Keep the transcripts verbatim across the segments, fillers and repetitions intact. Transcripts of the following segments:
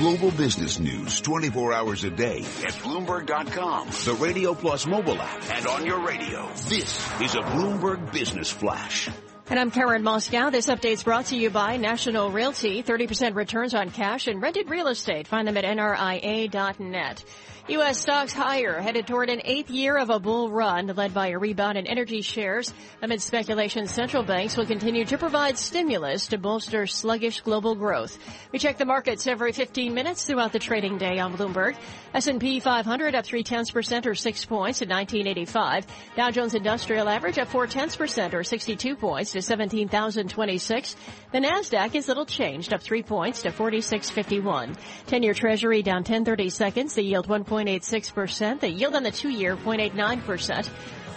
Global business news twenty-four hours a day at Bloomberg dot com, the Radio Plus mobile app, and on your radio. This is a Bloomberg Business Flash. And I'm Karen Moscow. This update's brought to you by National Realty, thirty percent returns on cash and rented real estate. Find them at N R I A dot net. U S stocks higher, headed toward an eighth year of a bull run, led by a rebound in energy shares amid speculation central banks will continue to provide stimulus to bolster sluggish global growth. We check the markets every fifteen minutes throughout the trading day on Bloomberg. S and P five hundred up three tenths percent or six points at nineteen eighty-five. Dow Jones Industrial Average up four tenths percent or sixty-two points to seventeen thousand twenty-six. The Nasdaq is little changed, up three points to forty-six fifty-one. Ten-year Treasury down ten thirty-seconds. The yield one point eight six percent. The yield on the two-year zero point eight nine percent.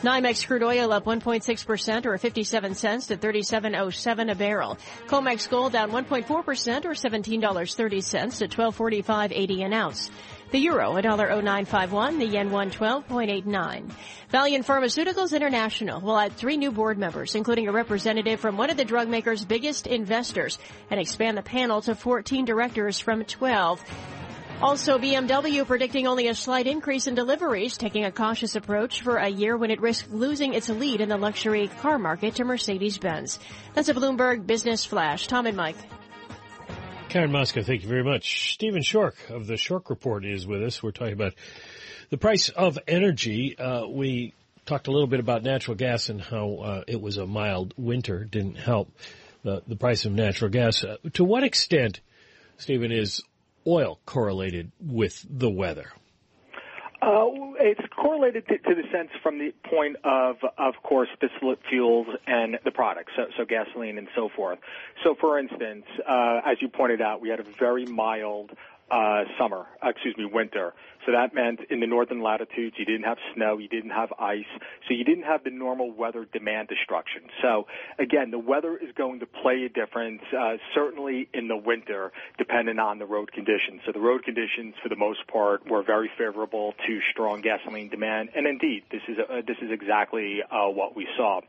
NYMEX crude oil up one point six percent or fifty-seven cents to thirty-seven oh seven a barrel. COMEX gold down one point four percent or seventeen dollars and thirty cents to twelve forty-five eighty an ounce. The euro, one dollar oh nine five one, the yen one twelve eighty-nine. Valeant Pharmaceuticals International will add three new board members, including a representative from one of the drug maker's biggest investors, and expand the panel to fourteen directors from twelve. Also, B M W predicting only a slight increase in deliveries, taking a cautious approach for a year when it risks losing its lead in the luxury car market to Mercedes-Benz. That's a Bloomberg Business Flash. Tom and Mike. Karen Mosca, thank you very much. Stephen Schork of the Schork Report is with us. We're talking about the price of energy. Uh, we talked a little bit about natural gas and how uh, it was a mild winter. Didn't help uh, the price of natural gas. Uh, to what extent, Stephen, is oil correlated with the weather? Uh, it's correlated to, to the sense from the point of, of course, distillate fuels and the products, so, so gasoline and so forth. So, for instance, uh, as you pointed out, we had a very mild uh, summer, excuse me, winter. So that meant in the northern latitudes, you didn't have snow, you didn't have ice, so you didn't have the normal weather demand destruction. So, again, the weather is going to play a difference, uh, certainly in the winter, depending on the road conditions. So the road conditions, for the most part, were very favorable to strong gasoline demand, and indeed, this is uh, this is exactly uh, what we saw.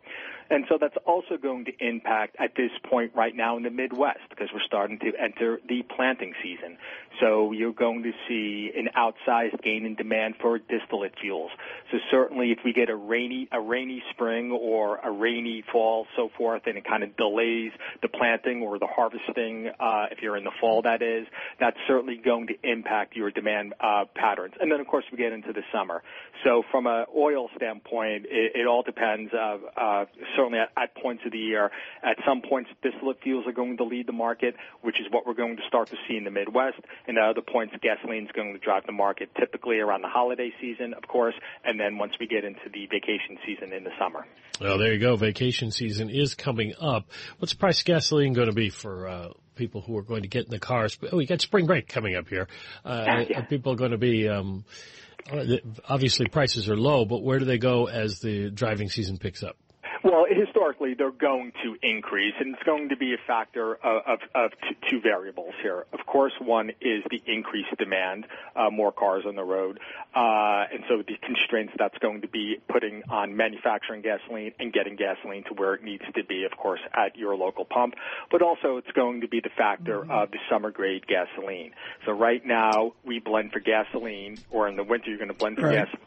And so that's also going to impact at this point right now in the Midwest, because we're starting to enter the planting season. So you're going to see an outside gain in demand for distillate fuels. So certainly if we get a rainy a rainy spring or a rainy fall, so forth, and it kind of delays the planting or the harvesting, uh, if you're in the fall, that is, that's certainly going to impact your demand uh, patterns. And then, of course, we get into the summer. So from an oil standpoint, it, it all depends, uh, uh, certainly at, at points of the year. At some points, distillate fuels are going to lead the market, which is what we're going to start to see in the Midwest. And at other points, gasoline is going to drive the market, typically around the holiday season, of course, and then once we get into the vacation season in the summer. Well, there you go. Vacation season is coming up. What's the price of gasoline going to be for uh, people who are going to get in the cars? Oh, we got spring break coming up here. Uh, ah, yeah. Are people going to be um, – obviously prices are low, but where do they go as the driving season picks up? Well, historically, they're going to increase, and it's going to be a factor of, of, of t- two variables here. Of course, one is the increased demand, uh, more cars on the road, uh, and so the constraints that's going to be putting on manufacturing gasoline and getting gasoline to where it needs to be, of course, at your local pump. But also, it's going to be the factor mm-hmm. of the summer-grade gasoline. So right now, we blend for gasoline, or in the winter, you're going to blend for right. gasoline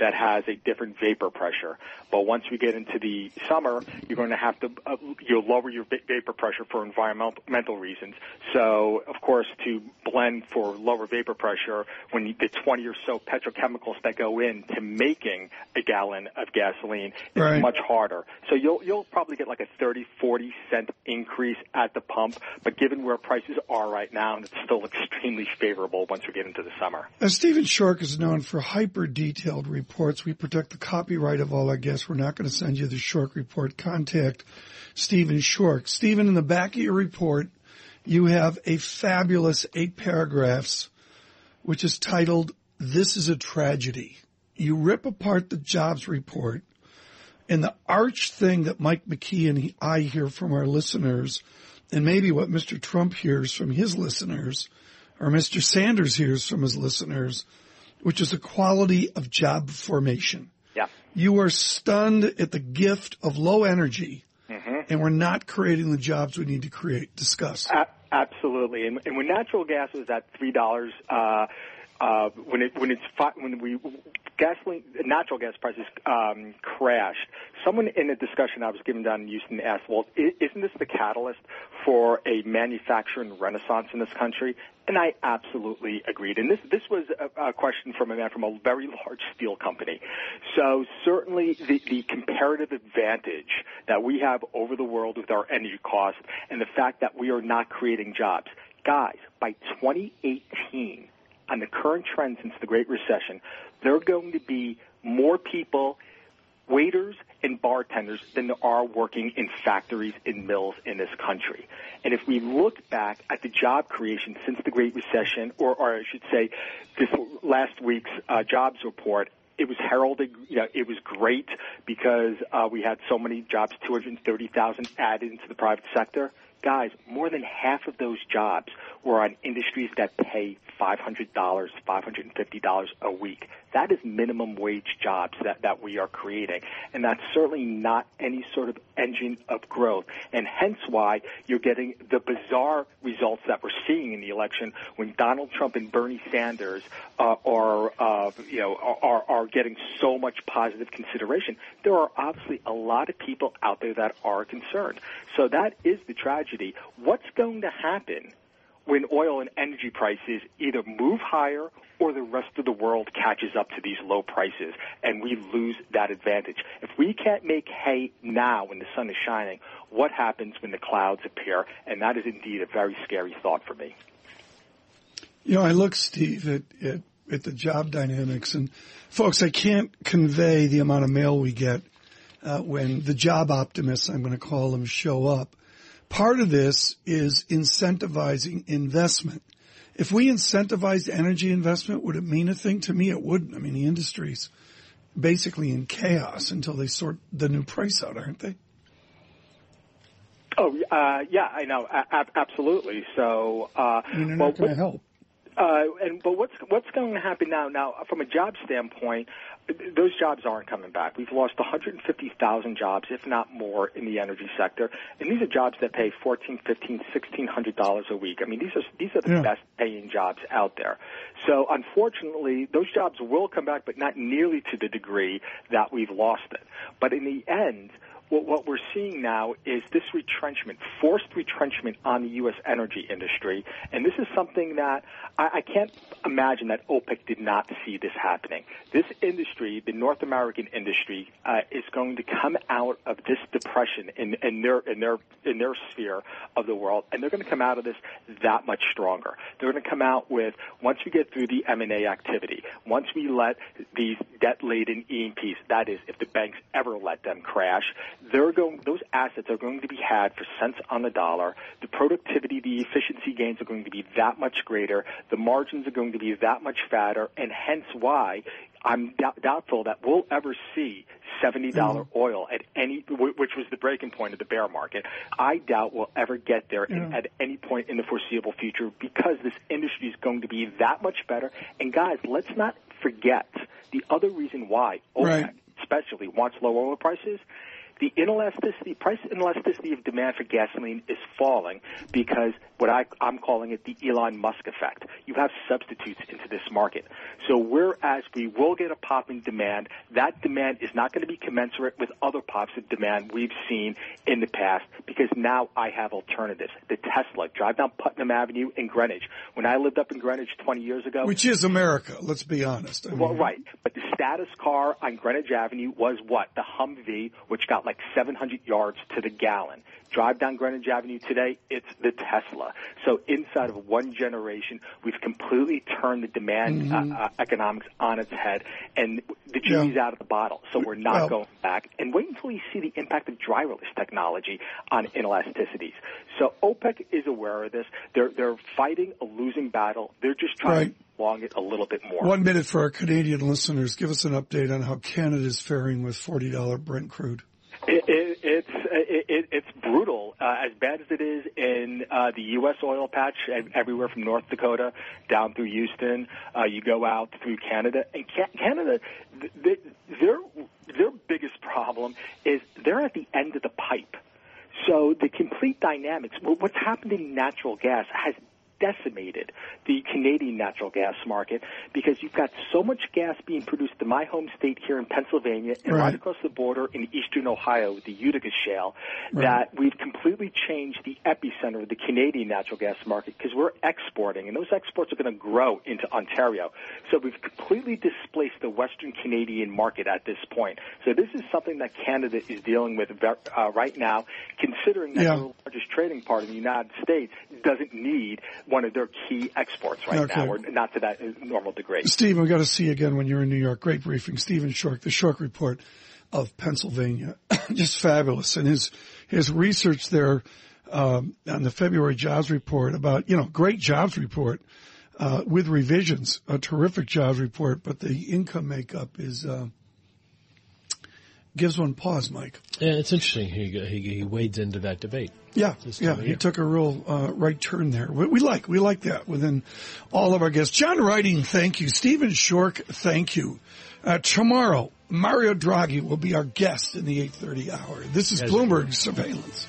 that has a different vapor pressure. But once we get into the summer, you're going to have to uh, you'll lower your vapor pressure for environmental reasons. So, of course, to blend for lower vapor pressure, when you get twenty or so petrochemicals that go into making a gallon of gasoline, it's right. much harder. So you'll you'll probably get like a thirty, forty cent increase at the pump. But given where prices are right now, it's still extremely favorable once we get into the summer. Now, Stephen Schork is known for hyper-detailed reports. We protect the copyright of all our guests. We're not going to send you the Schork Report. Contact Stephen Schork. Stephen, in the back of your report, you have a fabulous eight paragraphs, which is titled, "This is a Tragedy." You rip apart the jobs report, and the arch thing that Mike McKee and I hear from our listeners, and maybe what Mister Trump hears from his listeners, or Mister Sanders hears from his listeners, which is the quality of job formation. Yeah. You are stunned at the gift of low energy, mm-hmm. and we're not creating the jobs we need to create. Discuss. Uh- Absolutely. And, and when natural gas was at three dollars, uh, uh, when it when it's when we gasoline natural gas prices um, crashed, someone in a discussion I was giving down in Houston asked, "Well, isn't this the catalyst for a manufacturing renaissance in this country?" And I absolutely agreed. And this this was a, a question from a man from a very large steel company. So certainly the, the comparative advantage that we have over the world with our energy costs and the fact that we are not creating jobs. Guys, by twenty eighteen, on the current trend since the Great Recession, there are going to be more people, waiters and bartenders, than there are working in factories and mills in this country. And if we look back at the job creation since the Great Recession, or, or I should say this last week's uh, jobs report, it was heralded, you know, it was great because uh, we had so many jobs, two hundred thirty thousand added into the private sector. Guys, more than half of those jobs were on industries that pay five hundred dollars, five hundred fifty dollars a week. That is minimum wage jobs that, that we are creating, and that's certainly not any sort of engine of growth, and hence why you're getting the bizarre results that we're seeing in the election when Donald Trump and Bernie Sanders uh, are, uh, you know, are, are getting so much positive consideration. There are obviously a lot of people out there that are concerned. So that is the tragedy. What's going to happen when oil and energy prices either move higher or the rest of the world catches up to these low prices and we lose that advantage? If we can't make hay now when the sun is shining, what happens when the clouds appear? And that is indeed a very scary thought for me. You know, I look, Steve, at, at, at the job dynamics, and folks, I can't convey the amount of mail we get uh, when the job optimists, I'm going to call them, show up. Part of this is incentivizing investment. If we incentivized energy investment, would it mean a thing? To me, it wouldn't. I mean, the industry's basically in chaos until they sort the new price out, aren't they? Oh, uh, yeah, I know. A- absolutely. So, uh, I mean, they're not going to help. Uh, and but what's what's going to happen now? Now, from a job standpoint, those jobs aren't coming back. We've lost one hundred fifty thousand jobs, if not more, in the energy sector, and these are jobs that pay fourteen, fifteen, sixteen hundred dollars a week. I mean, these are these are the yeah. best paying jobs out there. So, unfortunately, those jobs will come back, but not nearly to the degree that we've lost it. But in the end, what we're seeing now is this retrenchment, forced retrenchment on the U S energy industry. And this is something that I, I can't imagine that OPEC did not see this happening. This industry, the North American industry, uh, is going to come out of this depression in, in their in their, in their sphere of the world, and they're going to come out of this that much stronger. They're going to come out with, once we get through the M and A activity, once we let these debt-laden E and Ps, that is, if the banks ever let them crash, They're going, those assets are going to be had for cents on the dollar. The productivity, the efficiency gains are going to be that much greater. The margins are going to be that much fatter, and hence why I'm d- doubtful that we'll ever see seventy dollars mm-hmm. oil at any, w- which was the breaking point of the bear market. I doubt we'll ever get there yeah. in, at any point in the foreseeable future, because this industry is going to be that much better. And guys, let's not forget the other reason why OPEC right. especially wants low oil prices. The inelasticity, price inelasticity of demand for gasoline is falling because what I, I'm calling it the Elon Musk effect. You have substitutes into this market. So whereas we will get a pop in demand, that demand is not going to be commensurate with other pops of demand we've seen in the past, because now I have alternatives. The Tesla, drive down Putnam Avenue in Greenwich. When I lived up in Greenwich twenty years ago. Which is America, let's be honest. I mean, well, right. But the status car on Greenwich Avenue was what? The Humvee, which got like like seven hundred yards to the gallon. Drive down Greenwich Avenue today, it's the Tesla. So inside of one generation, we've completely turned the demand mm-hmm. uh, uh, economics on its head, and the genie's yeah. out of the bottle. So we're not well, going back. And wait until you see the impact of driverless technology on inelasticities. So OPEC is aware of this. They're, they're fighting a losing battle. They're just trying right. to prolong it a little bit more. One minute for our Canadian listeners. Give us an update on how Canada is faring with forty dollars Brent crude. It, it, it's it, it's brutal, uh, as bad as it is in uh, the U S oil patch, everywhere from North Dakota down through Houston. Uh, you go out through Canada, and Canada, their their biggest problem is they're at the end of the pipe. So the complete dynamics, what's happening in natural gas has decimated the Canadian natural gas market, because you've got so much gas being produced in my home state here in Pennsylvania and right, right across the border in eastern Ohio, the Utica shale, right, that we've completely changed the epicenter of the Canadian natural gas market, because we're exporting, and those exports are going to grow into Ontario. So we've completely displaced the western Canadian market at this point. So this is something that Canada is dealing with uh, right now, considering that yeah. the largest trading partner in the United States doesn't need one of their key exports right okay. now, or not to that normal degree. Steve, we've got to see you again when you're in New York. Great briefing. Stephen Schork, the Schork Report of Pennsylvania. Just fabulous. And his his research there um, on the February jobs report about, you know, great jobs report uh, with revisions, a terrific jobs report, but the income makeup is uh, gives one pause, Mike. Yeah, it's interesting. He he, he wades into that debate. Yeah, yeah, he took a real uh, right turn there. We, we like, we like that within all of our guests. John Riding, thank you. Stephen Schork, thank you. Uh, tomorrow, Mario Draghi will be our guest in the eight thirty hour. This is Bloomberg Surveillance.